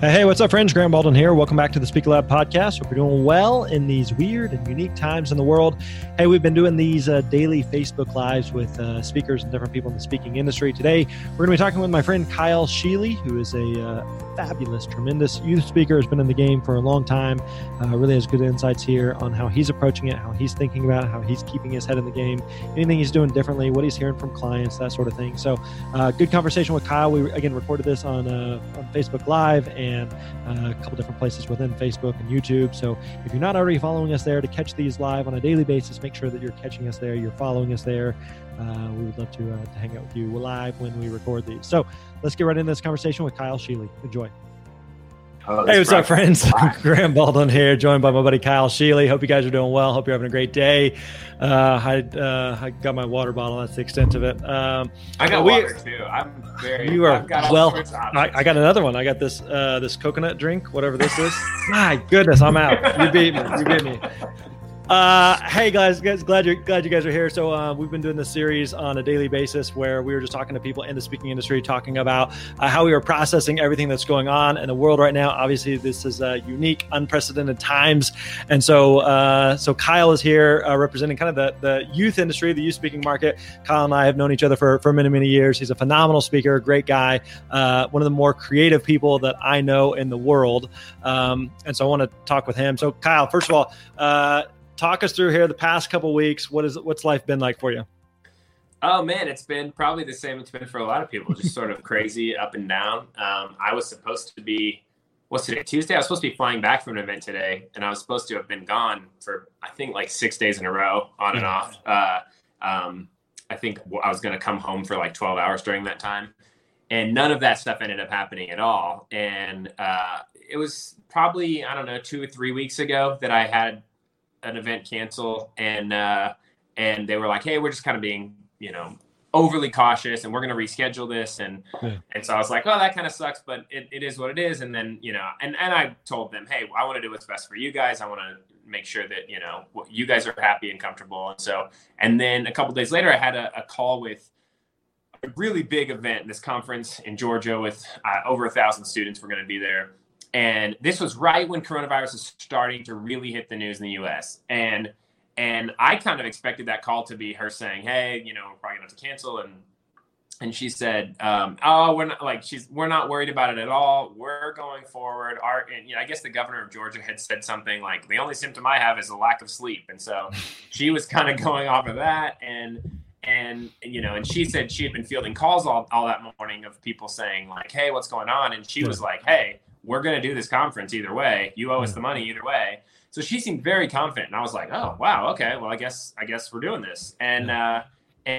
Hey, what's up, friends? Grant Baldwin here. Welcome back to the Speaker Lab podcast. Hope you're doing well in these weird and unique times in the world. Hey, we've been doing these daily Facebook Lives with speakers and different people in the speaking industry. Today, we're going to be talking with my friend Kyle Scheele, who is a fabulous, tremendous youth speaker, has been in the game for a long time, really has good insights here on how he's approaching it, how he's thinking about it, how he's keeping his head in the game, anything he's doing differently, what he's hearing from clients, that sort of thing. So good conversation with Kyle. We, again, recorded this on Facebook Live and a couple different places within Facebook and YouTube. So if you're not already following us there to catch these live on a daily basis, make sure that you're catching us there, you're following us there. We would love to hang out with you live when we record these. So let's get right into this conversation with Kyle Scheele. Enjoy. Oh, hey, what's up, friends? Grant Baldwin here, joined by my buddy Kyle Scheele. Hope you guys are doing well. Hope you're having a great day. I got my water bottle. That's the extent of it. I got water too. I got another one. I got this this coconut drink, whatever this is. My goodness, I'm out. You beat me. Hey guys, glad you guys are here. So we've been doing this series on a daily basis where we were just talking to people in the speaking industry, talking about how we are processing everything that's going on in the world right now. Obviously, this is unique, unprecedented times, and so Kyle is here representing kind of the youth industry, the youth speaking market. Kyle and I have known each other for many years. He's a phenomenal speaker, great guy, one of the more creative people that I know in the world, and so I want to talk with him. So Kyle, first of all, talk us through here the past couple of weeks. What's life been like for you? Oh man, it's been probably the same it's been for a lot of people, just sort of crazy up and down. I was supposed to be, what's today? Tuesday. I was supposed to be flying back from an event today, and I was supposed to have been gone for I think like 6 days in a row, on and off. I think I was going to come home for like 12 hours during that time, and none of that stuff ended up happening at all. And it was probably, I don't know, 2 or 3 weeks ago that I had an event cancel, and they were like, hey, we're just kind of being, overly cautious, and we're going to reschedule this. And so I was like, oh, that kind of sucks, but it is what it is. And then, and I told them, hey, I want to do what's best for you guys. I want to make sure that, you guys are happy and comfortable. And so, and then a couple of days later, I had a call with a really big event, this conference in Georgia with over 1,000 students were going to be there. And this was right when coronavirus is starting to really hit the news in the U.S. And I kind of expected that call to be her saying, hey, we're probably going to have to cancel. And she said, oh, we're not worried about it at all. We're going forward. I guess the governor of Georgia had said something like, the only symptom I have is a lack of sleep. And so she was kind of going off of that. And she said she had been fielding calls all that morning of people saying like, hey, what's going on? And she was like, hey, we're going to do this conference either way. You owe us the money either way. So she seemed very confident, and I was like, oh, wow. Okay. Well, I guess we're doing this. And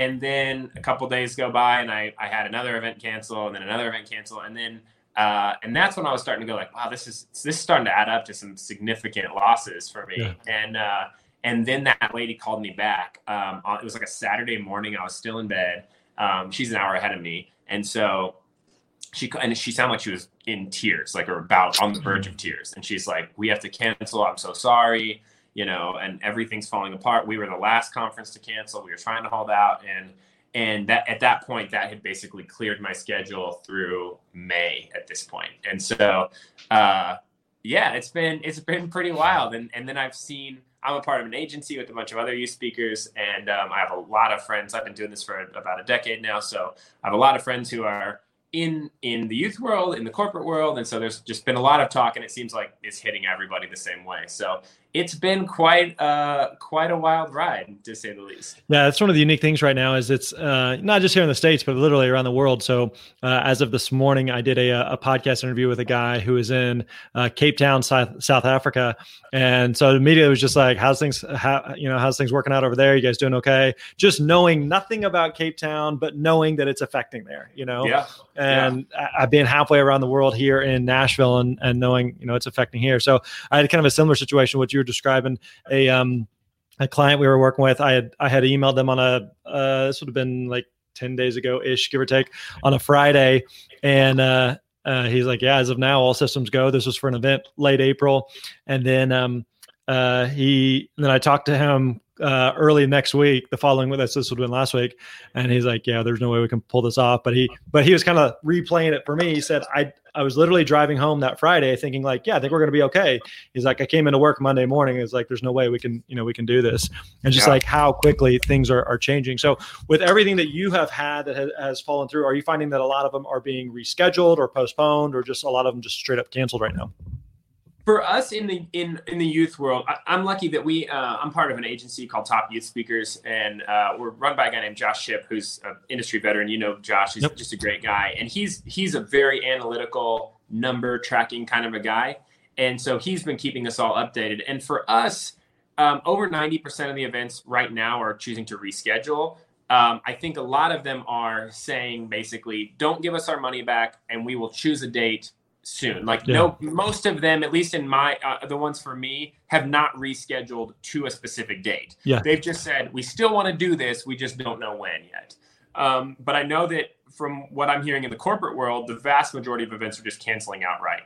then a couple days go by, and I had another event cancel, and then another event cancel. And then, and that's when I was starting to go like, wow, this is starting to add up to some significant losses for me. Yeah. And then that lady called me back. It was like a Saturday morning. I was still in bed. She's an hour ahead of me. And so, she sounded like she was in tears, like, or about on the verge of tears. And she's like, we have to cancel. I'm so sorry, and everything's falling apart. We were the last conference to cancel. We were trying to hold out. And that at that point, that had basically cleared my schedule through May at this point. And so, it's been pretty wild. And then I'm a part of an agency with a bunch of other youth speakers, and I have a lot of friends. I've been doing this for about a decade now. So I have a lot of friends who are in the youth world, in the corporate world. And so there's just been a lot of talk, and it seems like it's hitting everybody the same way. So it's been quite a wild ride, to say the least. Yeah, that's one of the unique things right now is it's not just here in the States, but literally around the world. So as of this morning, I did a podcast interview with a guy who is in Cape Town, South Africa. And so immediately it was just like, how's things working out over there? You guys doing okay? Just knowing nothing about Cape Town, but knowing that it's affecting there, you know? Yeah. And yeah. I've been halfway around the world here in Nashville and knowing, you know, it's affecting here. So I had kind of a similar situation, which you were describing a client we were working with. I had emailed them on this would have been like 10 days ago ish, give or take, on a Friday. And, he's like, yeah, as of now, all systems go. This was for an event late April. And then, I talked to him early next week, the following week, this would have been last week. And he's like, yeah, there's no way we can pull this off. But he was kind of replaying it for me. He said, I was literally driving home that Friday thinking like, yeah, I think we're going to be okay. He's like, I came into work Monday morning. It's like, there's no way we can do this. And just like how quickly things are changing. So with everything that you have had that has fallen through, are you finding that a lot of them are being rescheduled or postponed or just a lot of them just straight up canceled right now? For us in the youth world, I'm lucky that I'm part of an agency called Top Youth Speakers, and we're run by a guy named Josh Shipp, who's an industry veteran. You know Josh, he's just a great guy, and he's a very analytical, number tracking kind of a guy, and so he's been keeping us all updated. And for us, over 90% of the events right now are choosing to reschedule. I think a lot of them are saying basically, don't give us our money back, and we will choose a date soon. Most of them, at least in my the ones for me, have not rescheduled to a specific date. They've just said, we still want to do this, we just don't know when yet. But I know that from what I'm hearing in the corporate world, the vast majority of events are just canceling outright.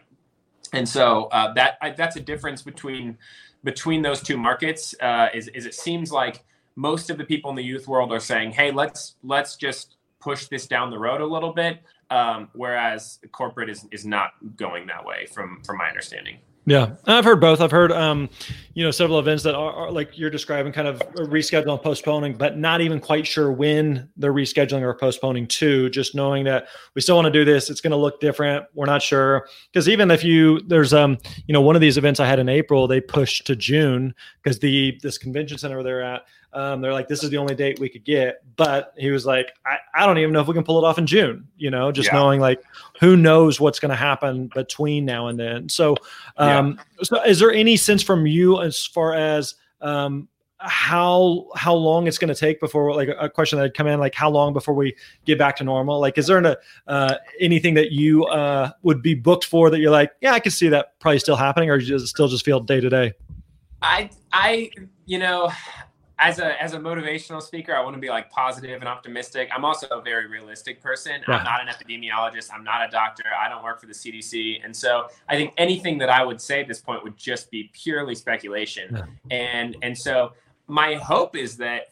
And so that's a difference between those two markets, is it seems like most of the people in the youth world are saying, hey, let's just push this down the road a little bit. Whereas corporate is not going that way from my understanding. Yeah. I've heard both. I've heard, several events that are like you're describing, kind of rescheduling and postponing, but not even quite sure when they're rescheduling or postponing to, just knowing that we still want to do this. It's going to look different. We're not sure. Because even if one of these events I had in April, they pushed to June because this convention center they're at, they're like, this is the only date we could get. But he was like, I don't even know if we can pull it off in June, knowing like, who knows what's going to happen between now and then. So, So is there any sense from you as far as, how long it's going to take before, like a question that had come in, like how long before we get back to normal? Like, is there anything that you, would be booked for that you're like, yeah, I could see that probably still happening, or does it still just feel day to day? As a motivational speaker, I want to be like positive and optimistic. I'm also a very realistic person. Yeah. I'm not an epidemiologist. I'm not a doctor. I don't work for the CDC. And so I think anything that I would say at this point would just be purely speculation. Yeah. And so my hope is that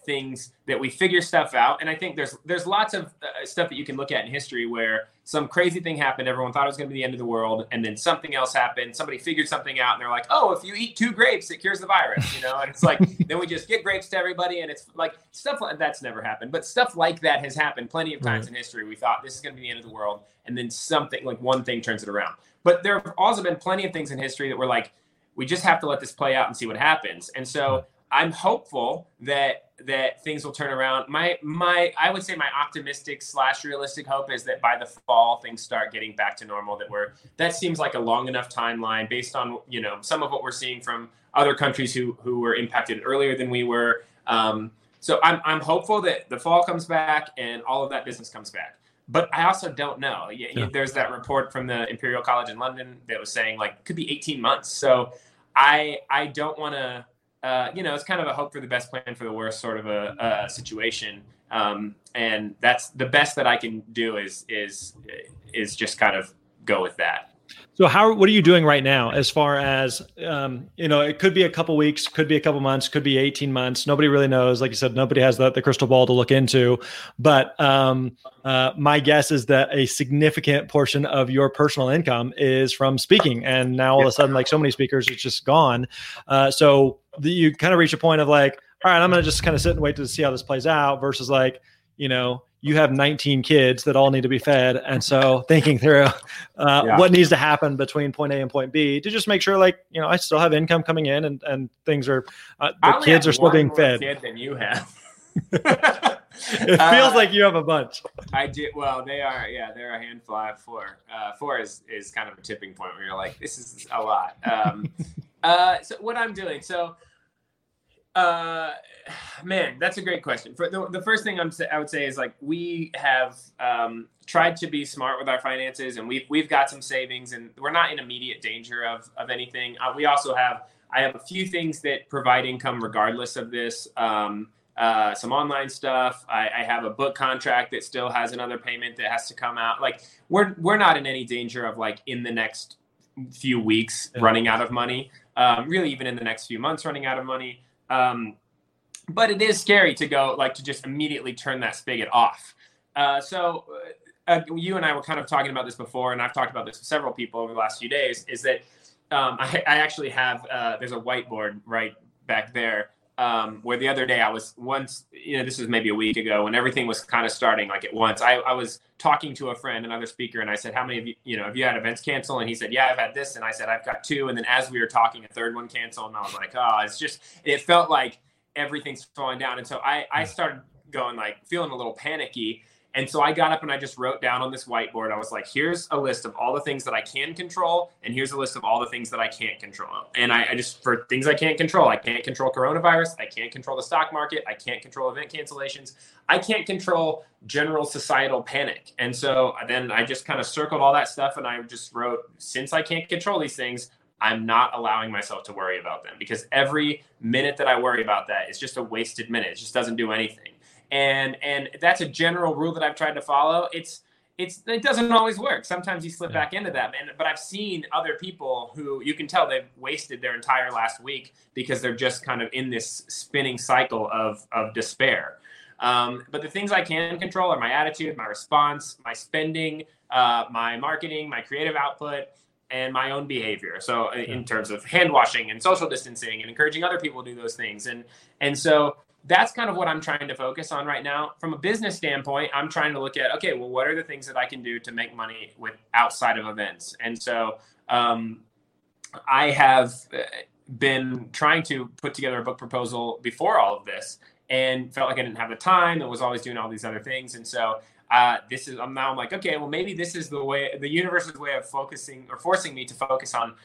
we figure stuff out. And I think there's lots of stuff that you can look at in history where some crazy thing happened. Everyone thought it was going to be the end of the world. And then something else happened. Somebody figured something out and they're like, oh, if you eat 2 grapes, it cures the virus, And it's like, then we just get grapes to everybody. And it's like stuff like that's never happened. But stuff like that has happened plenty of times in history. We thought this is going to be the end of the world. And then something like one thing turns it around. But there have also been plenty of things in history that were like, we just have to let this play out and see what happens. And so I'm hopeful that things will turn around. I would say my optimistic / realistic hope is that by the fall things start getting back to normal. That seems like a long enough timeline based on some of what we're seeing from other countries who were impacted earlier than we were. So I'm hopeful that the fall comes back and all of that business comes back. But I also don't know. Yeah. There's that report from the Imperial College in London that was saying like it could be 18 months. So I don't want to. It's kind of a hope for the best, plan for the worst sort of a situation. And that's the best that I can do is just kind of go with that. So what are you doing right now as far as, it could be a couple weeks, could be a couple months, could be 18 months. Nobody really knows. Like you said, nobody has the crystal ball to look into. But my guess is that a significant portion of your personal income is from speaking. And now all of a sudden, like so many speakers, it's just gone. So you kind of reach a point of like, all right, I'm going to just kind of sit and wait to see how this plays out versus like, you have 19 kids that all need to be fed. And so thinking through what needs to happen between point A and point B to just make sure, like, you know, I still have income coming in and things are, the kids are still being fed. Kid than you have. It feels like you have a bunch. I do. Well, they are. Yeah, they're a handful. I have four. Four is kind of a tipping point where you're like, this is a lot. So what I'm doing. So, man, that's a great question. For the first thing I would say is, like, we have tried to be smart with our finances, and we've got some savings, and we're not in immediate danger of anything. We also I have a few things that provide income regardless of this. Some online stuff. I have a book contract that still has another payment that has to come out. Like, we're not in any danger of, like, in the next few weeks running out of money, really even in the next few months running out of money. But it is scary to go, like, to just immediately turn that spigot off. So you and I were kind of talking about this before, and I've talked about this with several people over the last few days, is that I actually have, there's a whiteboard right back there. Where the other day I was once, you know, this was maybe a week ago when everything was kind of starting like at once, I was talking to a friend, another speaker, and I said, how many of you, you know, have you had events cancel? And he said, yeah, I've had this. And I said, I've got two. And then as we were talking, a third one canceled. And I was like, oh, it's just, it felt like everything's falling down. And so I started going, like, feeling a little panicky. And so I got up and I just wrote down on this whiteboard, I was like, here's a list of all the things that I can control, and here's a list of all the things that I can't control. And I just, for things I can't control coronavirus, I can't control the stock market, I can't control event cancellations, I can't control general societal panic. And so then I just kind of circled all that stuff, and I just wrote, since I can't control these things, I'm not allowing myself to worry about them, because every minute that I worry about that is just a wasted minute. It just doesn't do anything. And that's a general rule that I've tried to follow. It doesn't always work. Sometimes you slip back into that, man. But I've seen other people who you can tell they've wasted their entire last week because they're just kind of in this spinning cycle of despair. But the things I can control are my attitude, my response, my spending, my marketing, my creative output, and my own behavior. So in terms of hand washing and social distancing and encouraging other people to do those things. And so that's kind of what I'm trying to focus on right now. From a business standpoint, I'm trying to look at, okay, well, what are the things that I can do to make money with outside of events? And so I have been trying to put together a book proposal before all of this and felt like I didn't have the time. I was always doing all these other things. And so I'm like, okay, well, maybe this is the way, the universe's way of focusing or forcing me to focus on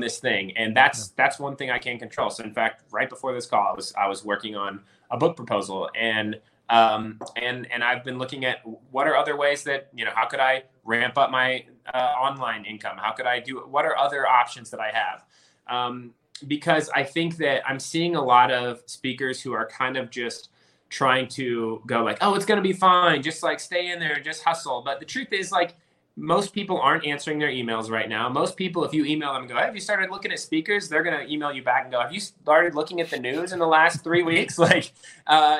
this thing. And that's one thing I can control. So in fact, right before this call, I was working on a book proposal, and I've been looking at what are other ways that, you know, how could I ramp up my online income? How could I do, what are other options that I have? Because I think that I'm seeing a lot of speakers who are kind of just trying to go like, oh, it's going to be fine. Just like stay in there and just hustle. But the truth is, like, most people aren't answering their emails right now. Most people, if you email them and go, hey, have you started looking at speakers? They're going to email you back and go, have you started looking at the news in the last 3 weeks? Like,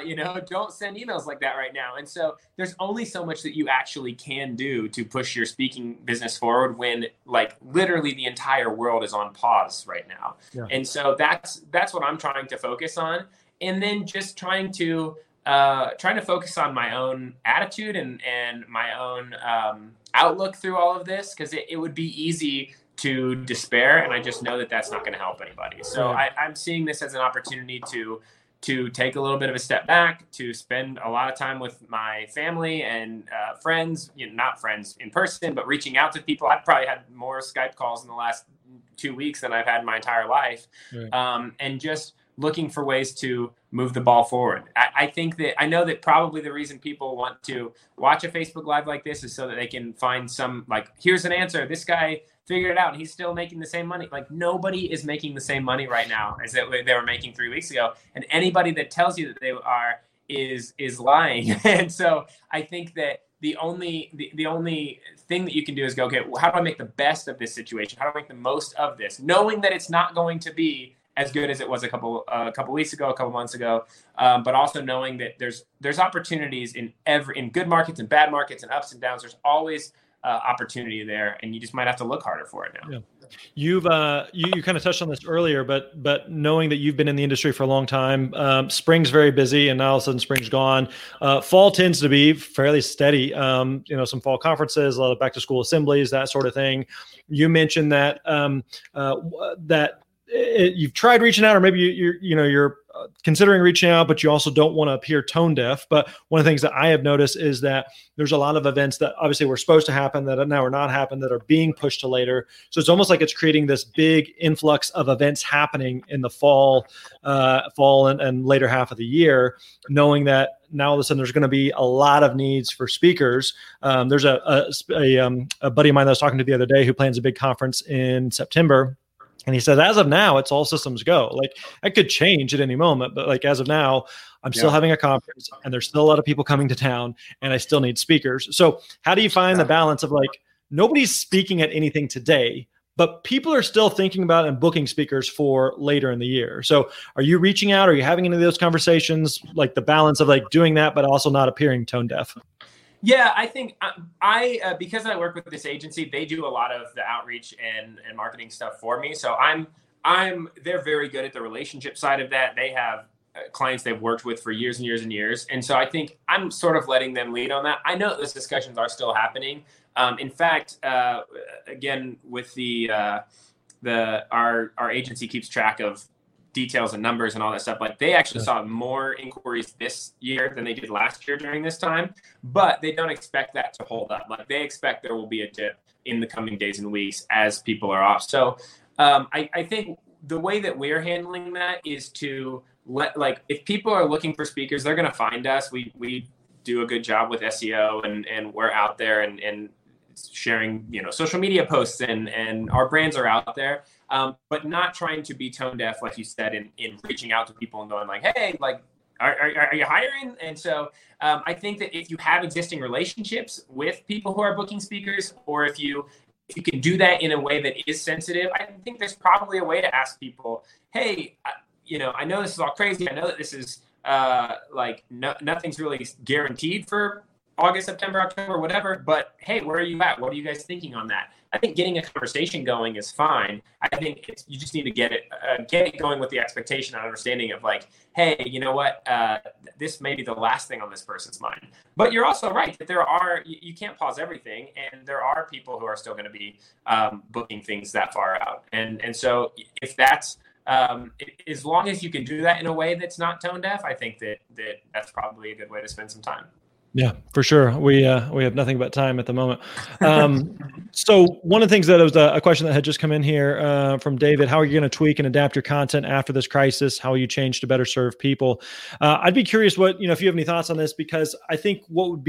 you know, don't send emails like that right now. And so there's only so much that you actually can do to push your speaking business forward when, like, literally the entire world is on pause right now. Yeah. And so that's what I'm trying to focus on. And then just trying to focus on my own attitude and my own outlook through all of this, because it would be easy to despair, and I just know that that's not going to help anybody. So I'm seeing this as an opportunity to take a little bit of a step back, to spend a lot of time with my family and friends, you know, not friends in person, but reaching out to people. I've probably had more Skype calls in the last 2 weeks than I've had in my entire life, and just looking for ways to move the ball forward. I think that I know that probably the reason people want to watch a Facebook Live like this is so that they can find some, like, here's an answer. This guy figured it out. He's still making the same money. Like, nobody is making the same money right now as that they were making 3 weeks ago. And anybody that tells you that they are is lying. And so I think that the only thing that you can do is go, okay, well, how do I make the best of this situation? How do I make the most of this? Knowing that it's not going to be as good as it was a couple weeks ago, a couple months ago, but also knowing that there's opportunities in good markets and bad markets and ups and downs. There's always opportunity there, and you just might have to look harder for it now. Yeah. You've you kind of touched on this earlier, but knowing that you've been in the industry for a long time, spring's very busy, and now all of a sudden spring's gone. Fall tends to be fairly steady. Some fall conferences, a lot of back to school assemblies, that sort of thing. You mentioned that you've tried reaching out, or maybe you're considering reaching out, but you also don't want to appear tone deaf. But one of the things that I have noticed is that there's a lot of events that obviously were supposed to happen that now are not happening, that are being pushed to later. So it's almost like it's creating this big influx of events happening in the fall and later half of the year, knowing that now all of a sudden there's going to be a lot of needs for speakers. There's a buddy of mine that I was talking to the other day who plans a big conference in September. And he says, as of now, it's all systems go. Like, that could change at any moment, but like, as of now, I'm still having a conference, and there's still a lot of people coming to town, and I still need speakers. So how do you find the balance of, like, nobody's speaking at anything today, but people are still thinking about and booking speakers for later in the year? So are you reaching out? Are you having any of those conversations, like the balance of, like, doing that, but also not appearing tone deaf? Yeah, I think I because I work with this agency, they do a lot of the outreach and marketing stuff for me. So they're very good at the relationship side of that. They have clients they've worked with for years and years and years. And so I think I'm sort of letting them lead on that. I know those discussions are still happening. In fact, again, with our agency keeps track of details and numbers and all that stuff. Like, they actually saw more inquiries this year than they did last year during this time, but they don't expect that to hold up. Like, they expect there will be a dip in the coming days and weeks as people are off. So I think the way that we're handling that is to if people are looking for speakers, they're going to find us. We do a good job with SEO and we're out there and sharing, social media posts and our brands are out there. But not trying to be tone deaf, like you said, in reaching out to people and going like, hey, like, are you hiring? And so I think that if you have existing relationships with people who are booking speakers, or if you can do that in a way that is sensitive, I think there's probably a way to ask people, hey, I know this is all crazy. I know that this is nothing's really guaranteed for August, September, October, whatever. But hey, where are you at? What are you guys thinking on that? I think getting a conversation going is fine. I think you just need to get it going with the expectation and understanding of like, hey, you know what? This may be the last thing on this person's mind. But you're also right that you can't pause everything, and there are people who are still going to be booking things that far out. And so if that's as long as you can do that in a way that's not tone deaf, I think that's probably a good way to spend some time. Yeah, for sure. We have nothing but time at the moment. So one of the things that was a question that had just come in here from David: how are you going to tweak and adapt your content after this crisis? How will you change to better serve people? I'd be curious if you have any thoughts on this, because I think what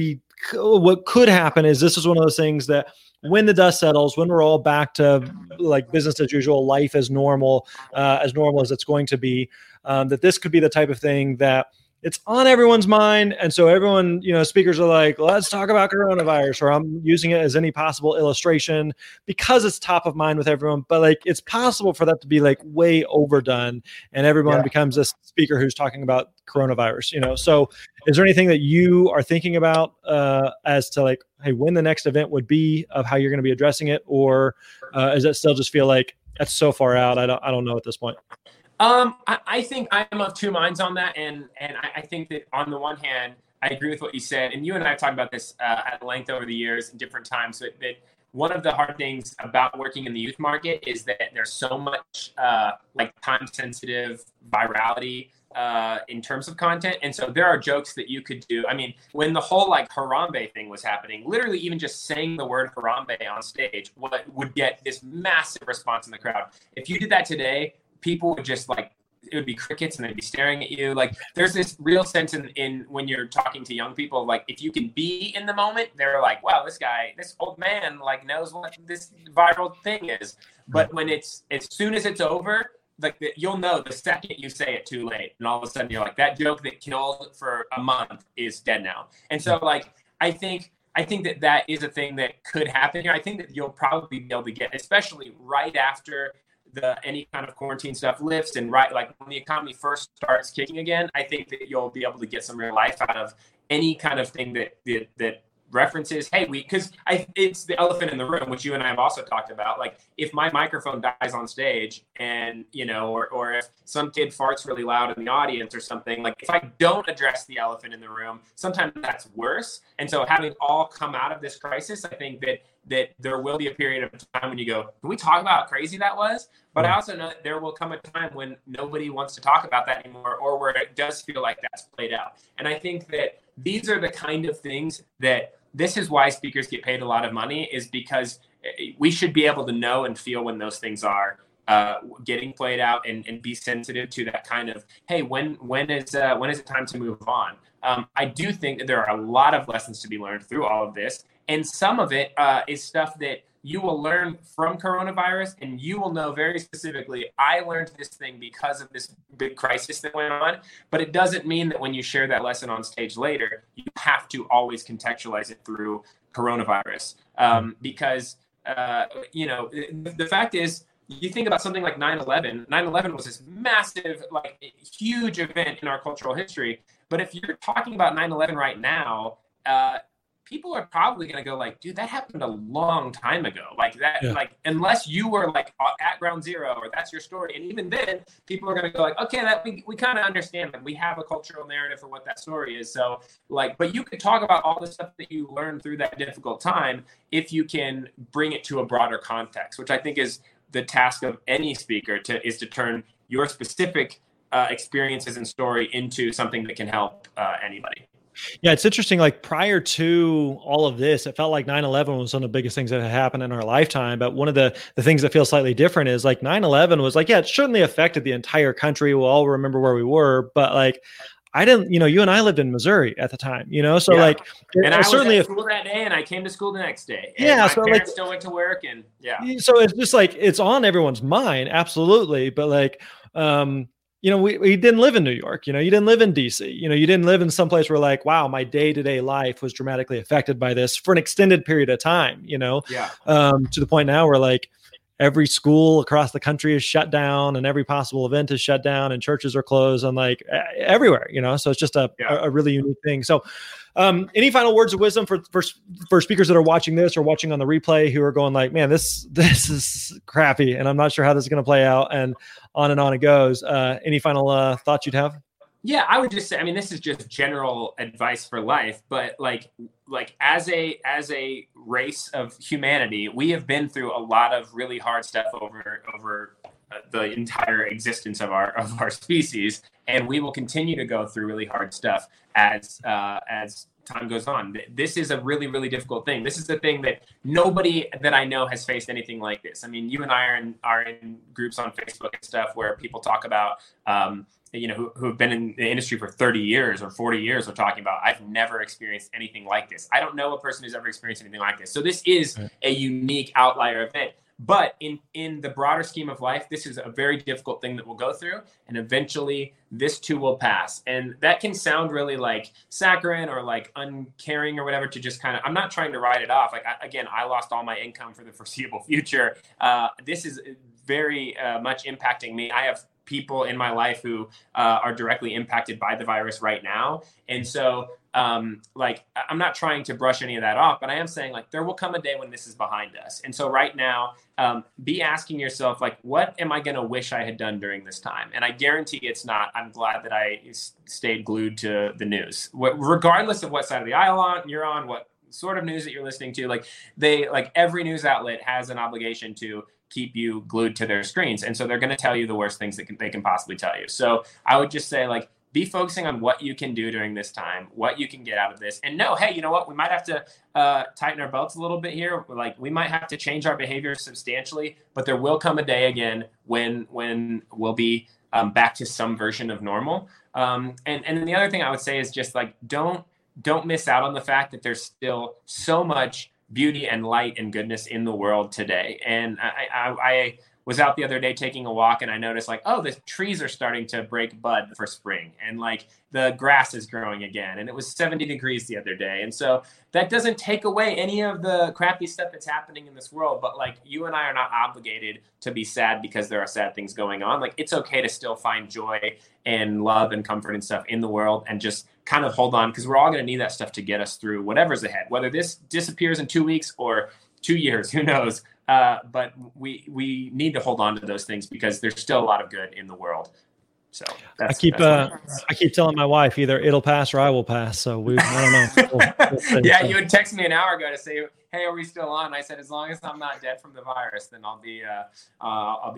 could happen is this is one of those things that when the dust settles, when we're all back to like business as usual, life as normal as it's going to be, that this could be the type of thing that it's on everyone's mind. And so everyone, speakers are like, let's talk about coronavirus, or I'm using it as any possible illustration because it's top of mind with everyone. But like, it's possible for that to be like way overdone, and everyone becomes this speaker who's talking about coronavirus, So is there anything that you are thinking about as to like, hey, when the next event would be of how you're going to be addressing it? Or does that still just feel like that's so far out? I don't know at this point. I think I'm of two minds on that. And I think that on the one hand, I agree with what you said. And you and I have talked about this at length over the years in different times. That one of the hard things about working in the youth market is that there's so much time sensitive virality in terms of content. And so there are jokes that you could do. I mean, when the whole Harambe thing was happening, literally even just saying the word Harambe on stage would get this massive response in the crowd. If you did that today, people would just it would be crickets, and they'd be staring at you. Like, there's this real sense in when you're talking to young people, like, if you can be in the moment, they're like, wow, this old man knows what this viral thing is. But when it's, as soon as it's over, you'll know the second you say it too late. And all of a sudden you're like, that joke that killed for a month is dead now. And so I think that is a thing that could happen here. I think that you'll probably be able to get, especially right after any kind of quarantine stuff lifts, and when the economy first starts kicking again, I think that you'll be able to get some real life out of any kind of thing that references. Hey, it's the elephant in the room, which you and I have also talked about. Like, if my microphone dies on stage, and or if some kid farts really loud in the audience or something, like, if I don't address the elephant in the room, sometimes that's worse. And so having all come out of this crisis, I think that there will be a period of time when you go, can we talk about how crazy that was? But I also know that there will come a time when nobody wants to talk about that anymore, or where it does feel like that's played out. And I think that these are the kind of things that, this is why speakers get paid a lot of money, is because we should be able to know and feel when those things are getting played out, and be sensitive to that kind of, hey, when is it time to move on? I do think that there are a lot of lessons to be learned through all of this. And some of it is stuff that you will learn from coronavirus, and you will know very specifically, I learned this thing because of this big crisis that went on. But it doesn't mean that when you share that lesson on stage later, you have to always contextualize it through coronavirus. Because the fact is, you think about something like 9/11. 9/11 was this massive, like, huge event in our cultural history. But if you're talking about 9/11 right now, people are probably going to go like, dude, that happened a long time ago. Like that, yeah. Like, unless you were like at ground zero, or that's your story. And even then, people are going to go like, okay, that we kind of understand that. We have a cultural narrative for what that story is. So like, but you could talk about all the stuff that you learned through that difficult time if you can bring it to a broader context, which I think is the task of any speaker, is to turn your specific experiences and story into something that can help anybody. Yeah, it's interesting. Like, prior to all of this, it felt like 9/11 was one of the biggest things that had happened in our lifetime. But one of the things that feels slightly different is like 9/11 was like, yeah, it certainly affected the entire country. We'll all remember where we were, but like, I didn't, you and I lived in Missouri at the time, so yeah. Like, and I certainly was at school that day, and I came to school the next day. And yeah. So like, still went to work, and yeah. So it's just like, it's on everyone's mind. Absolutely. But like, we didn't live in New York, you didn't live in DC, you didn't live in some place where like, wow, my day-to-day life was dramatically affected by this for an extended period of time, Yeah. To the point now where like every school across the country is shut down, and every possible event is shut down, and churches are closed, and like everywhere, so it's just a really unique thing. So any final words of wisdom for speakers that are watching this or watching on the replay, who are going like, man, this is crappy, and I'm not sure how this is going to play out, and on it goes. Any final thoughts you'd have? Yeah, I would just say, I mean, this is just general advice for life, but like as a race of humanity, we have been through a lot of really hard stuff over the entire existence of our species, and we will continue to go through really hard stuff as time goes on. This is a really, really difficult thing. This is the thing that nobody that I know has faced anything like this. I mean, you and I are in groups on Facebook and stuff where people talk about, who have been in the industry for 30 years or 40 years are talking about, I've never experienced anything like this. I don't know a person who's ever experienced anything like this. So this is a unique outlier event. But in the broader scheme of life, this is a very difficult thing that we'll go through. And eventually this too will pass. And that can sound really like saccharine or like uncaring or whatever, to just kind of, I'm not trying to write it off. Like, I lost all my income for the foreseeable future. This is very much impacting me. I have people in my life who are directly impacted by the virus right now. And so I'm not trying to brush any of that off, but I am saying like, there will come a day when this is behind us. And so right now, be asking yourself, like, what am I going to wish I had done during this time? And I guarantee it's not, I'm glad that I stayed glued to the news, regardless of what side of the aisle you're on, what sort of news that you're listening to. Like, every news outlet has an obligation to keep you glued to their screens. And so they're going to tell you the worst things that they can possibly tell you. So I would just say, like, be focusing on what you can do during this time, what you can get out of this, and know, hey, you know what? We might have to tighten our belts a little bit here. Like, we might have to change our behavior substantially, but there will come a day again when we'll be back to some version of normal. And then the other thing I would say is just like, don't miss out on the fact that there's still so much beauty and light and goodness in the world today. And I was out the other day taking a walk, and I noticed like, oh, the trees are starting to break bud for spring, and like the grass is growing again. And it was 70 degrees the other day. And so that doesn't take away any of the crappy stuff that's happening in this world. But like, you and I are not obligated to be sad because there are sad things going on. Like, it's okay to still find joy and love and comfort and stuff in the world, and just kind of hold on, because we're all going to need that stuff to get us through whatever's ahead, whether this disappears in 2 weeks or 2 years, who knows? But we need to hold on to those things because there's still a lot of good in the world. So I keep telling my wife either it'll pass or I will pass. So I don't know. We'll yeah, you had texted me an hour ago to say, "Hey, are we still on?" I said, "As long as I'm not dead from the virus, then I'll be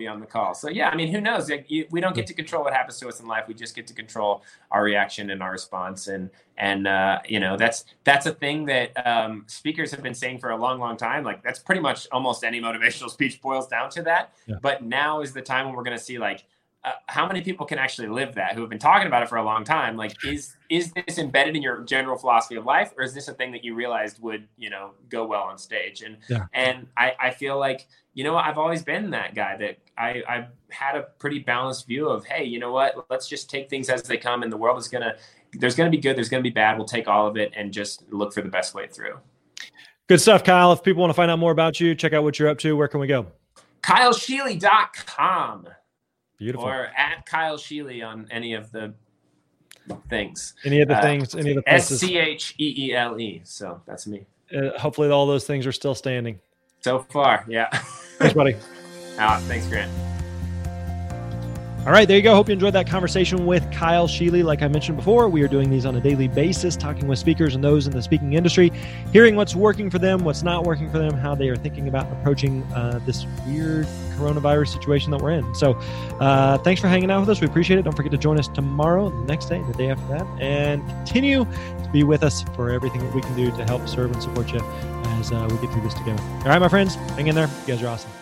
on the call." So yeah, I mean, who knows? Like, we don't get to control what happens to us in life. We just get to control our reaction and our response. And you know, that's a thing that speakers have been saying for a long, long time. Like that's pretty much almost any motivational speech boils down to that. Yeah. But now is the time when we're going to see like. How many people can actually live that who have been talking about it for a long time? Like, is this embedded in your general philosophy of life, or is this a thing that you realized would, you know, go well on stage? And, yeah. And I feel like, you know, I've always been that guy that I've had a pretty balanced view of, hey, you know what, let's just take things as they come, and the world is there's going to be good, there's going to be bad. We'll take all of it and just look for the best way through. Good stuff, Kyle. If people want to find out more about you, check out what you're up to, where can we go? KyleScheele.com. Beautiful. Or at Kyle Scheele on any of the things. Any of the things, any of the places. SCHEELE. So that's me. Hopefully all those things are still standing. So far, yeah. Thanks, buddy. Thanks, Grant. All right, there you go. Hope you enjoyed that conversation with Kyle Scheele. Like I mentioned before, we are doing these on a daily basis, talking with speakers and those in the speaking industry, hearing what's working for them, what's not working for them, how they are thinking about approaching this weird coronavirus situation that we're in. So thanks for hanging out with us. We appreciate it. Don't forget to join us tomorrow, the next day, the day after that, and continue to be with us for everything that we can do to help serve and support you as we get through this together. All right, my friends, hang in there. You guys are awesome.